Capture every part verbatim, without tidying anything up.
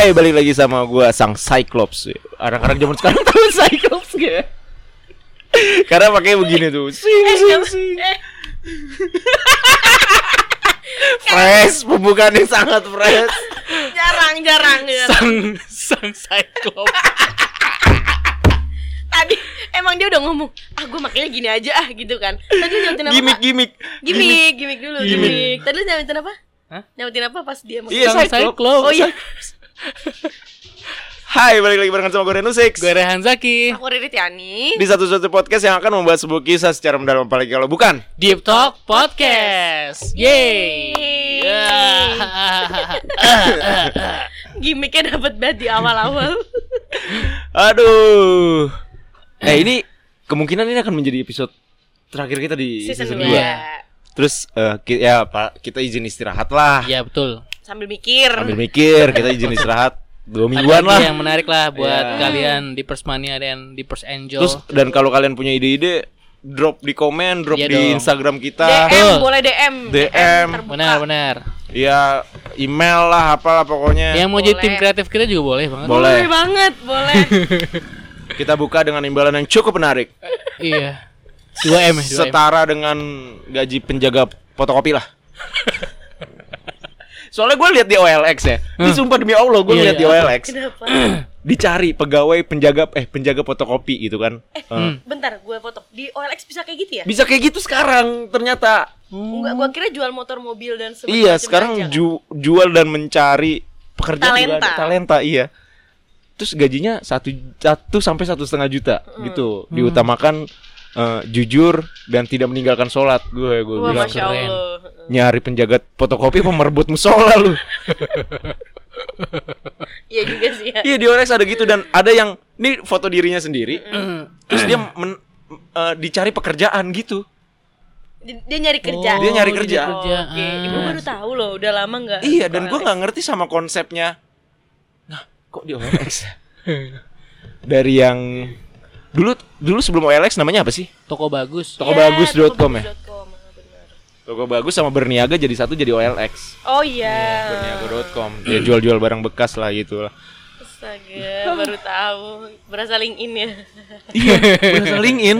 Hai, balik lagi sama gue, Sang Cyclops. Anak-anak zaman sekarang tahu Cyclops gak? Karena pakai begini tuh sing, sing, sing. Fresh, pembukaannya sangat fresh. Jarang-jarang ya. Sang, sang Cyclops. Tadi emang dia udah ngomong, ah gue makanya gini aja ah gitu kan. Tadi lu nyautin apa? Gimik-gimik Gimik, gimik dulu, gimik. Tadi lu nyautin apa? Hah? Nyautin apa pas dia mau iya, Sang Cyclops. Oh iya. Hai, balik lagi bareng sama gue Renu Six. Gue Rehan Zaki. Aku Riri Tiani. Di satu-satu podcast yang akan membahas sebuah kisah secara mendalam. Apalagi kalau bukan Deep Talk Podcast. Yeay, Yeay. Yeah. Gimiknya dapet banget di awal-awal. Aduh. Eh ini kemungkinan ini akan menjadi episode terakhir kita di season dua. Yeah. Terus uh, ki- ya Pak, kita izin istirahat lah. Iya betul. Sambil mikir. Sambil mikir, kita izin istirahat dua mingguan lah. Yang menarik lah buat yeah. kalian Deepers Money dan Deepers Angel. Terus dan kalau kalian punya ide-ide, drop di komen, drop yeah, di dong. Instagram kita. D M tuh. Boleh D M. D M. Benar-benar. Iya, email lah, apalah pokoknya. Yang mau boleh. Jadi tim kreatif kita juga boleh banget. Boleh, boleh banget, boleh. Kita buka dengan imbalan yang cukup menarik. Iya. dua M setara dengan gaji penjaga fotokopi lah. Soalnya gue lihat di O L X ya. Ini sumpah demi Allah gue lihat di O L X. Kenapa? Dicari pegawai penjaga eh penjaga fotokopi gitu kan. Eh, uh. bentar, gue foto. Di O L X bisa kayak gitu ya? Bisa kayak gitu sekarang ternyata. Enggak, gue kira jual motor, mobil dan sebagainya. Iya, sekarang ju- jual dan mencari pekerjaan juga ada talenta, iya. Terus gajinya satu sampai satu koma lima juta hmm. gitu. Hmm. Diutamakan Uh, jujur dan tidak meninggalkan sholat. Gue gue bilang keren. Nyari penjaga fotokopi pemerebut musola lu. Iya juga sih. Iya di O L X ada gitu dan ada yang ini foto dirinya sendiri. Terus dia men, uh, dicari pekerjaan gitu. Dia nyari kerja. Oh, dia nyari kerja. Oh, Oke, okay. Ibu baru tahu loh, udah lama enggak. Iya, dan gue enggak ngerti sama konsepnya. Nah, kok di O L X? Dari yang Dulu dulu sebelum O L X namanya apa sih? Tokobagus. Tokobagus dot com ya. Tokobagus dot com benar. Tokobagus sama Berniaga jadi satu jadi O L X. Oh iya. Yeah. Berniaga dot com. Dia jual-jual barang bekas lah gitu lah. Astaga, baru tahu. Berasa LinkedIn ya. Iya, berasa LinkedIn.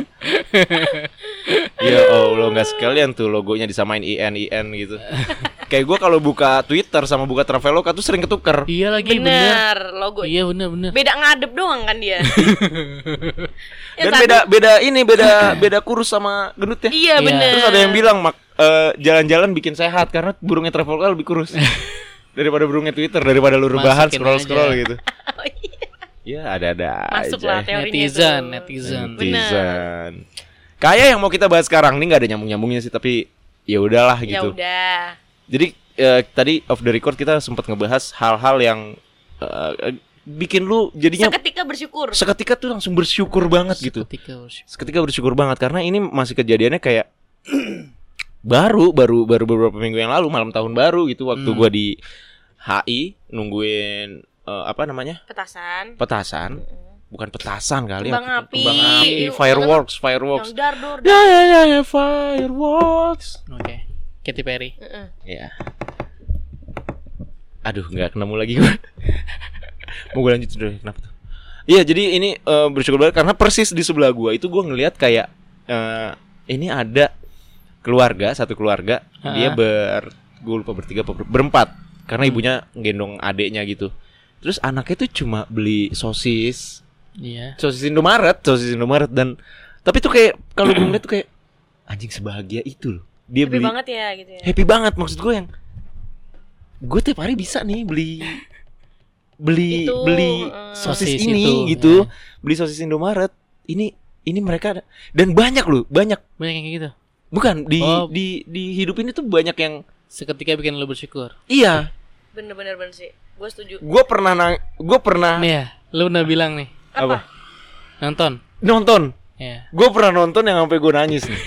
Ya Allah, enggak sekalian tuh logonya disamain I N I N gitu. Kayak gue kalau buka Twitter sama buka Traveloka tuh sering ketuker. Iya lagi bener, bener. Logo. Iya bener-bener. Beda ngadep doang kan dia. Dan satu. beda beda ini beda beda kurus sama gendut ya. Iya bener. Terus ada yang bilang mak uh, jalan-jalan bikin sehat karena burungnya Traveloka lebih kurus daripada burungnya Twitter, daripada lu rebahan scroll scroll gitu. Oh, iya. Ya ada-ada aja. Masuklah teorinya netizen, itu. netizen, netizen. Kayak yang mau kita bahas sekarang nih nggak ada nyambung-nyambungnya sih tapi ya udahlah gitu. Ya udah. Jadi eh, tadi off the record kita sempat ngebahas hal-hal yang eh, bikin lu jadinya seketika bersyukur. Seketika tuh langsung bersyukur banget gitu. Seketika bersyukur. Seketika bersyukur banget karena ini masih kejadiannya kayak baru baru baru beberapa minggu yang lalu malam tahun baru gitu waktu hmm. gua di H I nungguin eh, apa namanya? Petasan. Petasan. Hmm. Bukan petasan kali ya. Kembang api. Kembang api, fireworks, fireworks. Dar dar. Ya ya ya fireworks. Oke. Okay. Katy Perry. Uh-uh. Ya. Aduh, enggak ketemu lagi gue. Mau gue lanjut dulu kenapa tuh? Iya, jadi ini uh, bersyukur banget karena persis di sebelah gue itu gue ngelihat kayak uh, ini ada keluarga, satu keluarga, uh-huh. dia ber gue lupa bertiga ber, berempat karena hmm. ibunya gendong adeknya gitu. Terus anaknya tuh cuma beli sosis. Iya. Yeah. Sosis Indomaret, sosis Indomaret dan tapi tuh kayak kalau gue ngeliat tuh kayak anjing sebahagia itu loh. Dia happy beli, banget ya gitu ya. Happy banget maksud gue yang gue tiap hari bisa nih beli beli itu, beli uh, sosis, sosis ini itu, gitu. Ya. Beli sosis Indomaret. Ini ini mereka ada. Dan banyak loh, banyak. Banyak yang kayak gitu. Bukan di oh. di di hidup ini tuh banyak yang seketika bikin lo bersyukur. Iya. Bener-bener bener sih. Gue setuju. Gue pernah nang gue pernah nih ya, lo udah bilang nih. Apa? Nonton. Nonton. Yeah. Gue pernah nonton yang sampai gue nangis nih.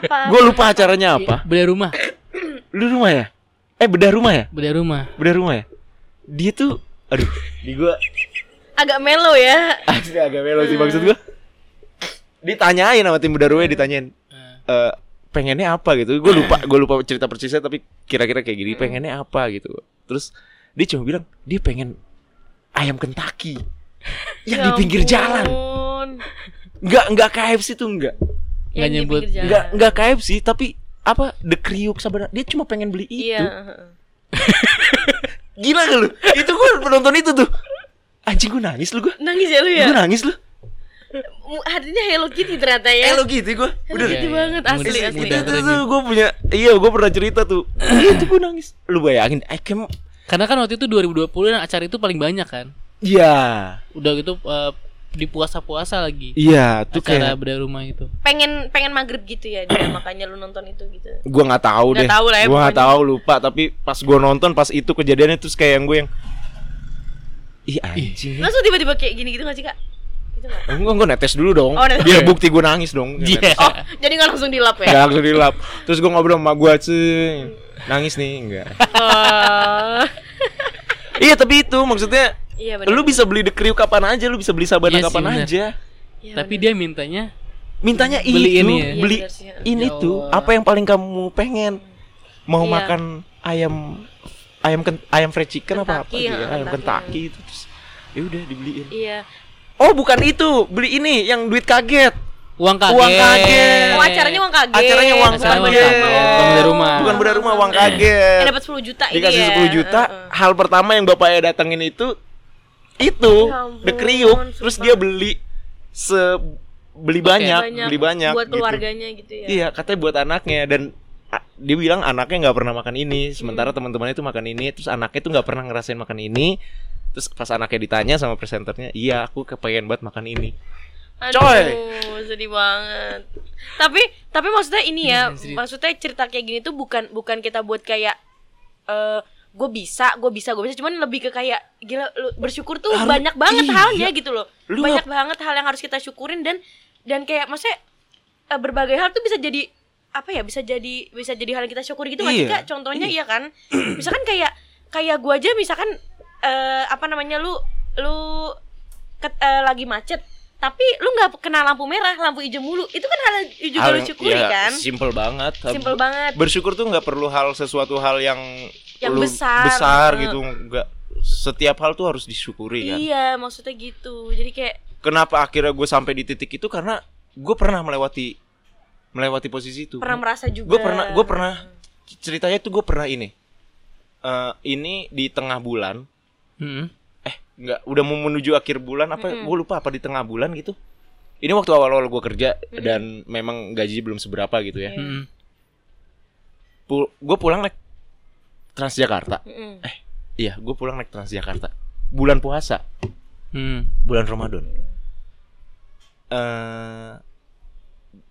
Apa? Gue lupa acaranya apa. Bedah rumah. Lu rumah ya? Eh bedah rumah ya? Bedah rumah. Bedah rumah ya? Dia tuh, aduh, di gue agak melo ya. Asli agak melo sih maksud gue. Ditanyain sama tim bedah rumah, ditanyain uh, pengennya apa gitu. Gue lupa, gue lupa cerita persisnya tapi kira-kira kayak gini. Pengennya apa gitu. Terus dia cuma bilang dia pengen ayam Kentucky yang ya di pinggir ampun. Jalan. Enggak enggak K F C tuh enggak. Enggak nyebut. Enggak enggak K F C tapi apa The Kriuk sebenarnya dia cuma pengen beli itu. Iya. Gila gak lu? Itu gue penonton itu tuh. Anjing gue nangis lu gue. Nangis ya lu ya? Gue nangis lu. Hatinya Hello Kitty ternyata ya. Hello Kitty gue. Udah gitu ya, ya. banget asli asli. Mudah, asli. Itu tuh gue punya. Iya gue pernah cerita tuh. Itu gue nangis. Lu bayangin I came... Karena kan waktu itu dua ribu dua puluh dan acara itu paling banyak kan. Iya. Udah gitu uh, di puasa-puasa lagi. Iya, tuh acara kayak beda rumah itu. Pengen pengen maghrib gitu ya dia makanya lu nonton itu gitu. Gua enggak tahu gak deh. Tahu lah ya, gua enggak tahu lupa tapi pas gua nonton pas itu kejadiannya terus kayak yang gue yang ih anjing. Langsung tiba-tiba kayak gini gitu enggak sih, Kak? Gitu enggak? Enggak, gua netes dulu dong. Oh, netes. Biar bukti gua nangis dong. Yeah. Oh, jadi enggak langsung dilap ya? Enggak langsung dilap. Terus gua ngobrol sama gua sih. Nangis nih enggak. Oh. Iya, tapi itu maksudnya iya, bener, lu bener. Bisa beli The Crew kapan aja, lu bisa beli Sabana iya kapan sih, aja. Ya, tapi bener. Dia mintanya mintanya itu, beli ini, ya? Beli ya, bener, ini ya tuh, apa yang paling kamu pengen? Mau iya. makan ayam ayam ken, ayam fried chicken apa apa gitu, ayam Kentucky itu terus. Ya udah dibeliin. Iya. Oh, bukan itu, beli ini yang duit kaget. Uang kaget. Uang kaget. Oh, acaranya uang kaget. Acaranya uang acaranya kaget. Bukan beda rumah. Bukan beda rumah, uang kaget. Eh, dapat sepuluh juta ini ya. Dikasih sepuluh juta. Hal pertama yang bapaknya datengin itu itu The Kriuk, terus dia beli se beli banyak, banyak beli banyak buat gitu. Keluarganya gitu ya. Iya, katanya buat anaknya dan a- dia bilang anaknya enggak pernah makan ini, sementara hmm. teman-temannya itu makan ini, terus anaknya itu enggak pernah ngerasain makan ini. Terus pas anaknya ditanya sama presenternya, "Iya, aku kepengen banget makan ini." Aduh, coy, sedih banget. Tapi tapi maksudnya ini ya, hmm, maksudnya cerita kayak gini tuh bukan bukan kita buat kayak uh, gue bisa, gue bisa, gue bisa, cuman lebih ke kayak gila, lu bersyukur tuh Ar- banyak banget iya. halnya gitu loh, lu banyak banget hal yang harus kita syukurin dan dan kayak maksudnya berbagai hal tuh bisa jadi apa ya, bisa jadi bisa jadi hal yang kita syukuri gitu, iya. Maksudnya contohnya iya, iya kan, misalkan kayak kayak gue aja misalkan uh, apa namanya lu lu ket, uh, lagi macet tapi lu nggak kena lampu merah, lampu hijau mulu, itu kan hal juga hal, lu syukuri ya, kan? Simple banget. Simple banget. Bersyukur tuh nggak perlu hal sesuatu hal yang yang besar, besar uh, gitu, nggak setiap hal tuh harus disyukuri kan? Iya, maksudnya gitu. Jadi kayak kenapa akhirnya gue sampai di titik itu karena gue pernah melewati melewati posisi itu. Pernah merasa juga. Gue pernah, gue pernah ceritanya tuh gue pernah ini uh, ini di tengah bulan. Hmm. Eh, nggak, udah mau menuju akhir bulan apa? Mm-hmm. Gue lupa apa di tengah bulan gitu. Ini waktu awal-awal gue kerja mm-hmm. dan memang gaji belum seberapa gitu ya. Mm-hmm. Pul- gue pulang naik Transjakarta. Mm-hmm. Eh, iya, gue pulang naik Transjakarta. Bulan puasa, mm. bulan Ramadan. Uh,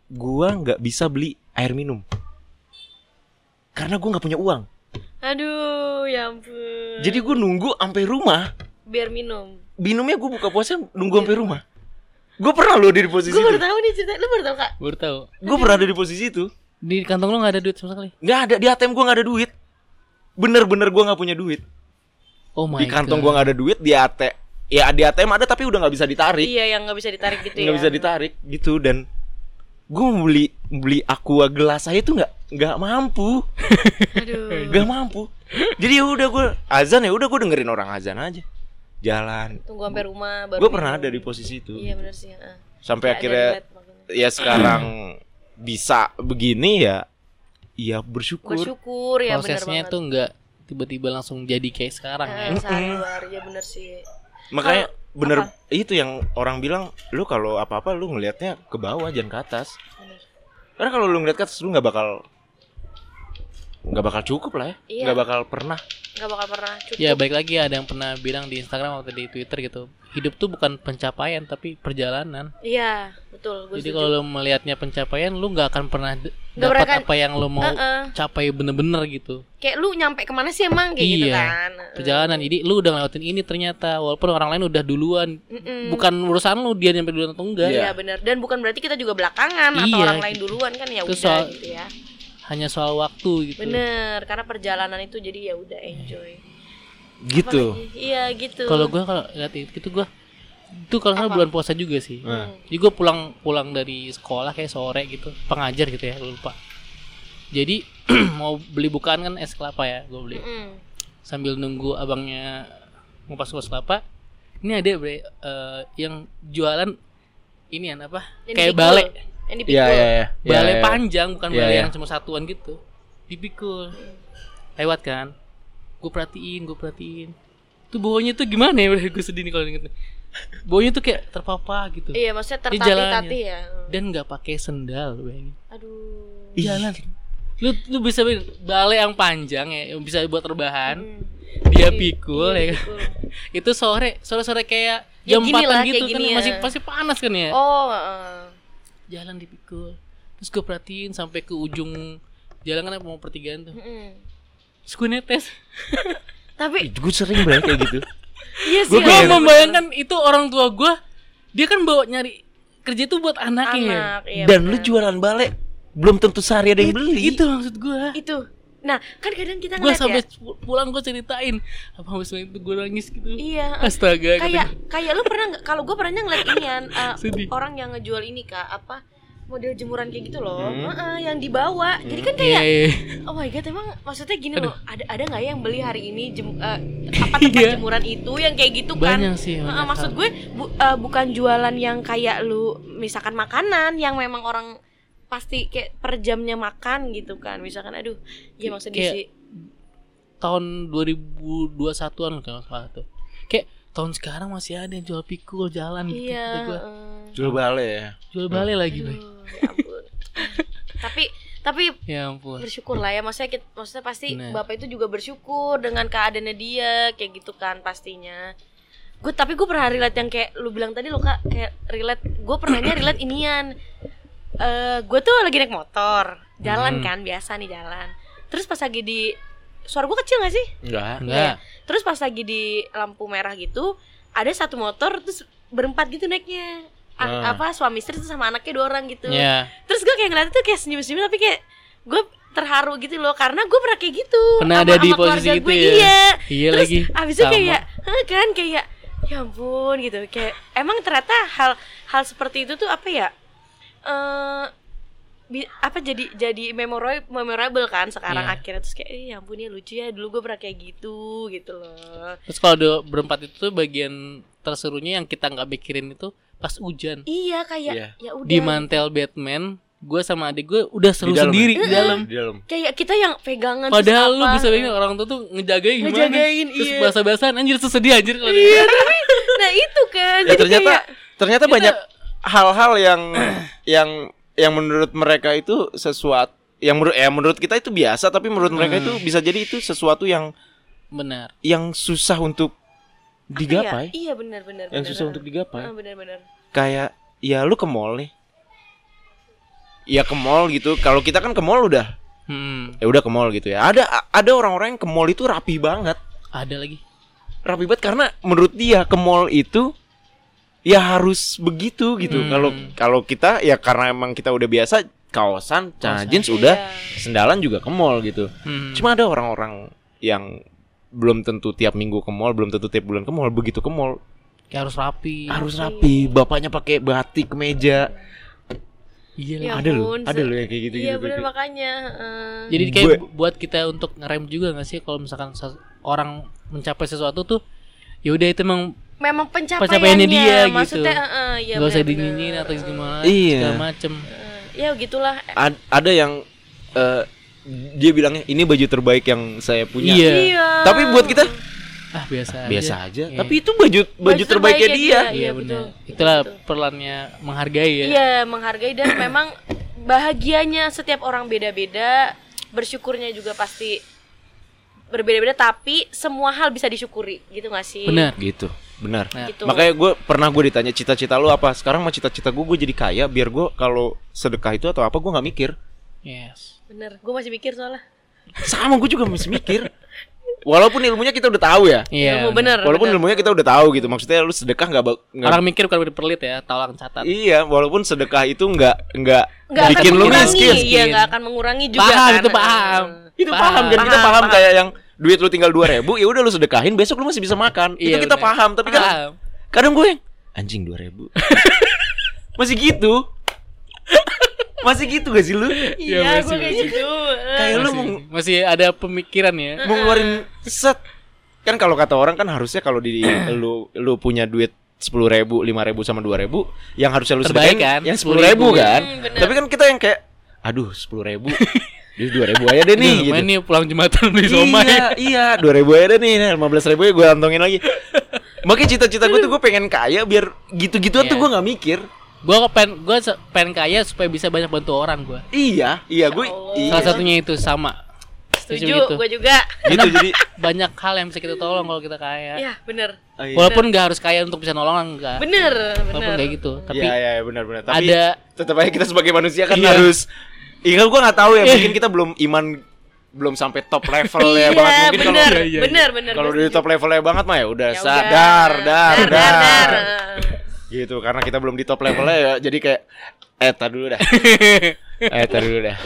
gue nggak bisa beli air minum karena gue nggak punya uang. Aduh, ya ampun. Jadi gue nunggu sampai rumah. Biar minum. Minumnya gue buka puasa nunggu sampai rumah. Gue pernah lo ada di posisi itu. Gue baru tahu nih cerita. Lu baru tahu, Kak? Baru tahu. Gue pernah ada di posisi itu. Di kantong lo enggak ada duit sama sekali? Enggak ada, di A T M gue enggak ada duit. Bener-bener gue enggak punya duit. Oh my god. Di kantong gue enggak ada duit, di A T M. Ya, di A T M ada tapi udah enggak bisa ditarik. Iya, yang enggak bisa ditarik gitu ya. Enggak bisa ditarik gitu dan gue mau beli beli aqua gelas aja tuh enggak enggak mampu. Aduh. Enggak mampu. Jadi ya udah gue azan ya udah gue dengerin orang azan aja. Jalan. Tunggu sampai rumah baru. Gue pernah ada di posisi itu. Iya benar sih, uh. Sampai gak akhirnya ya sekarang bisa begini ya. Iya bersyukur. Bersyukur ya benar banget. Prosesnya tuh enggak tiba-tiba langsung jadi kayak sekarang nah, ya. Sabar ya benar sih. Makanya kalo, bener apa? Itu yang orang bilang lu kalau apa-apa lu ngelihatnya ke bawah jangan ke atas. Bener. Karena kalau lu ngelihat ke atas lu enggak bakal enggak bakal cukup lah ya. Iya. Enggak bakal pernah. Enggak bakal pernah cukup. Ya baik lagi ada yang pernah bilang di Instagram atau di Twitter gitu. Hidup tuh bukan pencapaian tapi perjalanan. Iya, betul. Jadi kalau lu melihatnya pencapaian lu enggak akan pernah d- dapat akan, apa yang lu mau uh-uh. capai bener-bener gitu. Kayak lu nyampe kemana sih emang kayak iya, gitu kan. Perjalanan. Jadi lu udah ngelewatin ini ternyata walaupun orang lain udah duluan. Mm-mm. Bukan urusan lu dia nyampe duluan atau enggak. Iya, ya. Benar. Dan bukan berarti kita juga belakangan iya, atau orang lain duluan kan ya udah soal, gitu ya. Hanya soal waktu gitu. Bener, karena perjalanan itu jadi ya udah enjoy. Gitu. Iya gitu. Kalau gue kalau lihat itu gue itu kalau nggak bulan puasa juga sih. Hmm. Jadi gue pulang pulang dari sekolah kayak sore gitu, pengajar gitu ya lupa. Jadi mau beli bukaan kan es kelapa ya gue beli. Mm-hmm. Sambil nunggu abangnya ngupas-ngupas kelapa, Ini ada bre, uh, yang jualan ini an apa? Yang kayak balai. Yang dipikul. Yeah, yeah, yeah. Balai yeah, yeah. panjang, bukan yeah, balai yeah. yang cuma satuan gitu. Dipikul. Lewat kan? Gue perhatiin, gue perhatiin. Tuh baunya tuh gimana ya? Gue sedih nih kalau inget. Baunya tuh kayak terpapah gitu. Iya, maksudnya tertati-tati ya. Dan enggak pakai sendal, bayangin. Aduh. Jalan. Lu lu bisa balai yang panjang ya, yang bisa buat rebahan. Hmm. Dia pikul iya, ya. Pikul. Itu sore, sore-sore kayak ya, jam empat gitu kan ya. masih masih panas kan ya. Oh, uh. Jalan dipikul. Terus gue perhatiin sampai ke ujung jalan kan mau pertigaan tuh. Heeh. Terus gue netes. Tapi gue sering banget kayak gitu. Iya sih. Gue membayangkan itu orang tua gue, dia kan bawa nyari kerja itu buat anaknya. Anak, iya, dan bener. Lu jualan balai, belum tentu sehari ada yang beli. Itu maksud gue. Itu. Nah, kan kadang kita ngeliat ya. Gue sampai pulang gue ceritain, apa maksudnya itu gue nangis gitu. Iya. Astaga. Kayak kayak lu pernah nggak? Kalau gue pernah ngeliat inian uh, orang yang ngejual ini kak apa? Model jemuran kayak gitu loh, hmm. uh, yang dibawa. Hmm. Jadi kan kayak, yeah, yeah. oh my god, emang maksudnya gini loh, ada ada nggak yang beli hari ini jem, uh, apa tempat yeah. jemuran itu yang kayak gitu kan? Banyak sih. Uh, uh, maksud gue bu, uh, bukan jualan yang kayak lu, misalkan makanan yang memang orang pasti kayak per jamnya makan gitu kan, misalkan aduh, ya maksudnya kayak sih. Tahun dua ribu dua puluh satuan kan salah tuh. Kayak tahun sekarang masih ada yang jual pikul jalan gitu. Yeah. Gue. Jual balai ya. Jual balai hmm. lagi, Bang. Ya ampun. tapi tapi ya ampun. Bersyukurlah ya, maksudnya kita, maksudnya pasti nah. Bapak itu juga bersyukur dengan keadaannya dia kayak gitu kan pastinya. Gue tapi gue pernah relate yang kayak lu bilang tadi lo Kak, kayak relate. Gue pernahnya relate inian. Uh, gue tuh lagi naik motor, jalan hmm. kan biasa nih jalan. Terus pas lagi di suara gue kecil enggak sih? Enggak, enggak. Terus pas lagi di lampu merah gitu, ada satu motor terus berempat gitu naiknya. A- apa suami istri tuh sama anaknya dua orang gitu yeah. Terus gue kayak ngeliatnya tuh kayak senyum-senyum tapi kayak gue terharu gitu loh karena gue pernah kayak gitu pernah ada di posisi gitu gue, ya iya. Iya terus lagi. Abis itu kayak kan kayak ya ampun gitu kayak emang ternyata hal hal seperti itu tuh apa ya uh, bi- apa jadi jadi memorable kan sekarang yeah. Akhirnya terus kayak ya ampun ya lucu ya dulu gue pernah kayak gitu gitu loh. Terus kalau do- berempat itu tuh bagian terserunya yang kita nggak mikirin itu pas hujan. Iya kayak yeah. ya udah. Di mantel Batman, gue sama adik gue udah seru di sendiri ya? Di dalam. Di dalam. Kayak kita yang pegangan. Padahal lu bisa bayangin orang tua tuh ngejagain gimana? Ngejagain. Terus iya. Bahasa-bahasan anjir sesedih anjir kalau iya, tapi nah itu kan. Ya, jadi ternyata kayak, ternyata kita, banyak hal-hal yang yang yang menurut mereka itu sesuatu yang menurut ya menurut kita itu biasa tapi menurut hmm. mereka itu bisa jadi itu sesuatu yang benar. Yang susah untuk digapai. Ya? Iya benar-benar. Yang bener, susah bener. Untuk digapai. Ah, benar-benar. Kayak ya lu ke mall nih. Ya ke mall gitu. Kalau kita kan ke mall udah. Hmm. Ya udah ke mall gitu ya. Ada ada orang-orang yang ke mall itu rapi banget. Ada lagi. Rapi banget karena menurut dia ke mall itu ya harus begitu gitu. Kalau hmm. kalau kita ya karena emang kita udah biasa kaosan, celana jeans udah, yeah. sendalan juga ke mall gitu. Hmm. Cuma ada orang-orang yang belum tentu tiap minggu ke mall, belum tentu tiap bulan ke mall, begitu ke mall kayak harus rapi. Harus rapi. Bapaknya pakai batik kemeja. Iya, ya ada loh. Ada loh yang kayak gitu gitu. Iya, benar makanya. Uh... Jadi kayak gue... buat kita untuk ngerem juga enggak sih kalau misalkan orang mencapai sesuatu tuh ya udah itu emang memang pencapaiannya dia gitu. Maksudnya heeh, uh, ya benar. Enggak usah dinyinyir atau gimana, iya. segala macem uh, ya gitulah. Ad- ada yang uh, dia bilangnya ini baju terbaik yang saya punya. Iya. Iya. Tapi buat kita ah biasa. Biasa aja. aja. Iya. Tapi itu baju baju, baju terbaiknya, terbaiknya dia. Iya, iya benar. Itulah betul. Perlahannya menghargai ya. Iya, menghargai dan memang bahagianya setiap orang beda-beda, bersyukurnya juga pasti berbeda-beda tapi semua hal bisa disyukuri, gitu enggak sih? Benar, gitu. Benar. Nah. Gitu. Makanya gue pernah gue ditanya cita-cita lu apa? Sekarang mah cita-cita gue gue jadi kaya biar gue kalau sedekah itu atau apa gue enggak mikir. Yes. Bener, gue masih mikir soalnya. Sama, gue juga masih mikir. Walaupun ilmunya kita udah tahu ya. Iya. Bener. Walaupun bener. Ilmunya kita udah tahu gitu. Maksudnya lu sedekah nggak? Ba- orang mikir bukan diperlit ya, tolong catat. Iya, walaupun sedekah itu nggak nggak bikin lu miskin. Iya, nggak akan mengurangi juga. Paham kan? Itu paham. Itu paham, paham kan paham, kita paham, paham kayak yang duit lu tinggal dua ribu, ya udah lu sedekahin, besok lu masih bisa makan. Iya, itu kita bener. Paham. Tapi paham. Kan kadang gue anjing dua ribu, masih gitu. Masih gitu gak sih lu? Iya, ya, gue kayak gitu. Kayak lu masih ada pemikiran ya. Mau ngeluarin set kan kalau kata orang kan harusnya kalau di lu lu punya duit sepuluh ribu, lima ribu sama dua ribu yang harusnya lu sedekahin kan? Yang sepuluh ribu kan. Hmm, tapi kan kita yang kayak aduh sepuluh ribu jadi dua ribu aja deh nih gitu. Ini pulang jumatan beli somai. Iya, iya, dua ribu aja deh nih. lima belas ribu ya gue antongin lagi. Makanya cita-cita gue tuh gue pengen kaya biar gitu-gitu yeah. tuh gue enggak mikir. Gue pengen gue pengen kaya supaya bisa banyak bantu orang gue. Iya, iya gue. Iya. Salah satunya itu sama. Setuju, gue juga. Gitu jadi banyak hal yang bisa kita tolong kalau kita kaya. Iya, bener. Oh, iya. Walaupun nggak harus kaya untuk bisa nolong, nggak. Bener, bener. Walaupun kayak gitu, tapi ya, ya, bener-bener. Tapi ada. Tetap aja kita sebagai manusia kan iya. harus. Iya, gue nggak tahu ya. Mungkin kita belum iman, belum sampai top level ya banget. Mungkin kalau bener, iya, bener, bener. Kalau udah di top levelnya banget mah ya udah sadar, dar, dar. Gitu, karena kita belum di top levelnya, jadi kayak eh tar dulu dah. Eh tar dulu dah.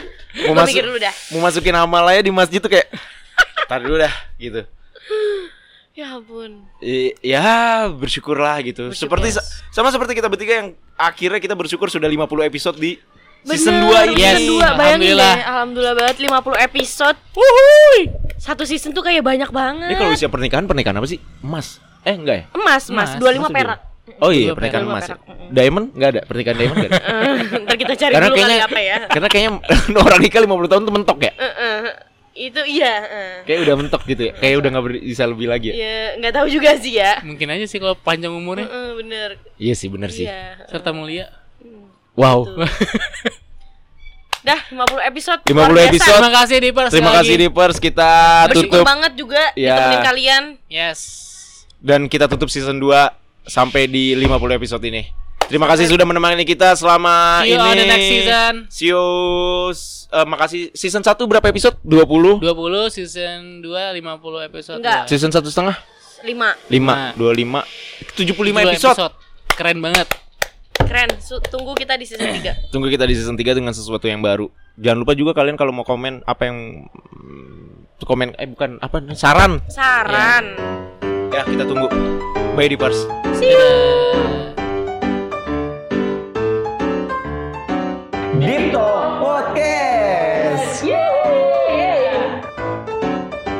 Mau masuk dulu dah. Mau masukin amalannya di masjid tuh kayak tar dulu dah gitu. Ya ampun. I, ya bersyukurlah gitu. Bersyukur. Seperti sama seperti kita bertiga yang akhirnya kita bersyukur sudah lima puluh episode di season dua ini. Yes. Alhamdulillah. Bayangin deh, alhamdulillah banget lima puluh episode. Wuhui. Satu season tuh kayak banyak banget. Ini kalau usia pernikahan, pernikahan apa sih? Emas. Eh enggak ya? Emas, emas, emas dua puluh lima perak. Juga. Oh iya, pernikahan emas. Diamond enggak ada, pernikahan diamond enggak ada. Entar kita cari karena dulu kayaknya, kali apa ya. Karena kayaknya orang nikah lima puluh tahun tuh mentok ya? Uh-uh. Itu iya, uh. Kayak udah mentok gitu ya. Kayak udah enggak bisa lebih lagi ya. Iya, enggak tahu juga sih ya. Mungkin aja sih kalau panjang umurnya. Heeh, uh-uh, bener. Iya sih, bener sih. Iya, uh. Serta mulia. Wow. Dah lima puluh episode. lima puluh episode. Terima kasih Deepers. Terima kasih Deepers. Kita tutup. Bersyukur banget juga ya. Ditemenin kalian. Yes. Dan kita tutup season dua sampai di lima puluh episode ini. Terima kasih sudah menemani kita selama ini. See you on the next season. See you uh, makasih. Season satu berapa episode? dua puluh. dua puluh, season dua lima puluh episode. Enggak. Season satu setengah? lima. lima. dua puluh lima. tujuh puluh lima episode. episode. Keren banget. Keren. Tunggu kita di season tiga. Tunggu kita di season tiga dengan sesuatu yang baru. Jangan lupa juga kalian kalau mau komen apa yang komen eh bukan apa saran. Saran. Ya, ya kita tunggu. Bye Deepers. See you.